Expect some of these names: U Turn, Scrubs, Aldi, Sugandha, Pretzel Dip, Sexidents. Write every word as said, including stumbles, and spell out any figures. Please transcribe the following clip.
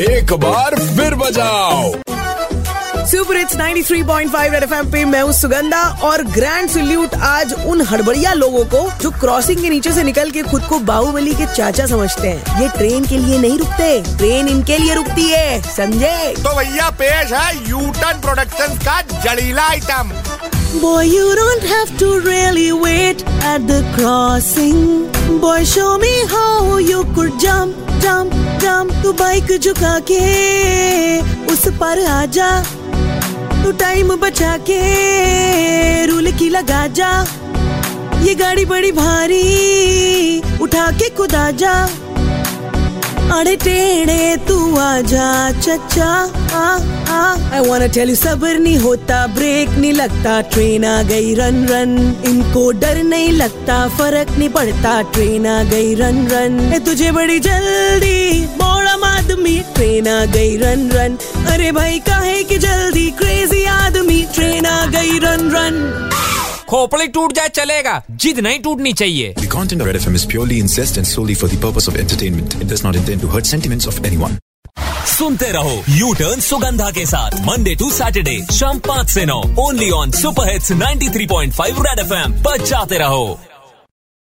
एक बार फिर बजाओ super hits ninety three point five red FM पे। मैं हूँ सुगंधा और ग्रैंड सल्यूट आज उन हड़बड़िया लोगों को जो क्रॉसिंग के नीचे से निकल के खुद को बाहुबली के चाचा समझते हैं। ये ट्रेन के लिए नहीं रुकते, ट्रेन इनके लिए रुकती है, समझे? तो भैया पेश है यू टर्न प्रोडक्शन का जड़ीला item. Boy, you don't have to really wait at the crossing. Boy, show me how you could jump, jump, jump. तू बाइक झुका के उस पर आ जा, तू टाइम बचा के रूल की लगा जा। ये गाड़ी बड़ी भारी उठा के खुदा जा, अरे टेढ़े तू आजा चचा आ आ। I wanna tell you सबर नहीं होता, ब्रेक नहीं लगता, ट्रेन आ गई रन रन। इनको डर नहीं लगता, फर्क नहीं पड़ता, ट्रेन आ गई रन रन। ए तुझे बड़ी जल्दी बोड़म आदमी, ट्रेन आ गई रन रन। अरे भाई काहे की जल्दी, क्रेजी आदमी, ट्रेन आ गई रन रन। खोपड़ी टूट जाए चलेगा, जिद नहीं टूटनी चाहिए। The content of Red F M is purely incest and solely for the purpose of entertainment. It does not intend to hurt sentiments of anyone. सुनते रहो यू टर्न सुगंधा के साथ मंडे टू सैटरडे शाम पाँच से नौ, only on superhits ninety three point five red F M. बजाते रहो।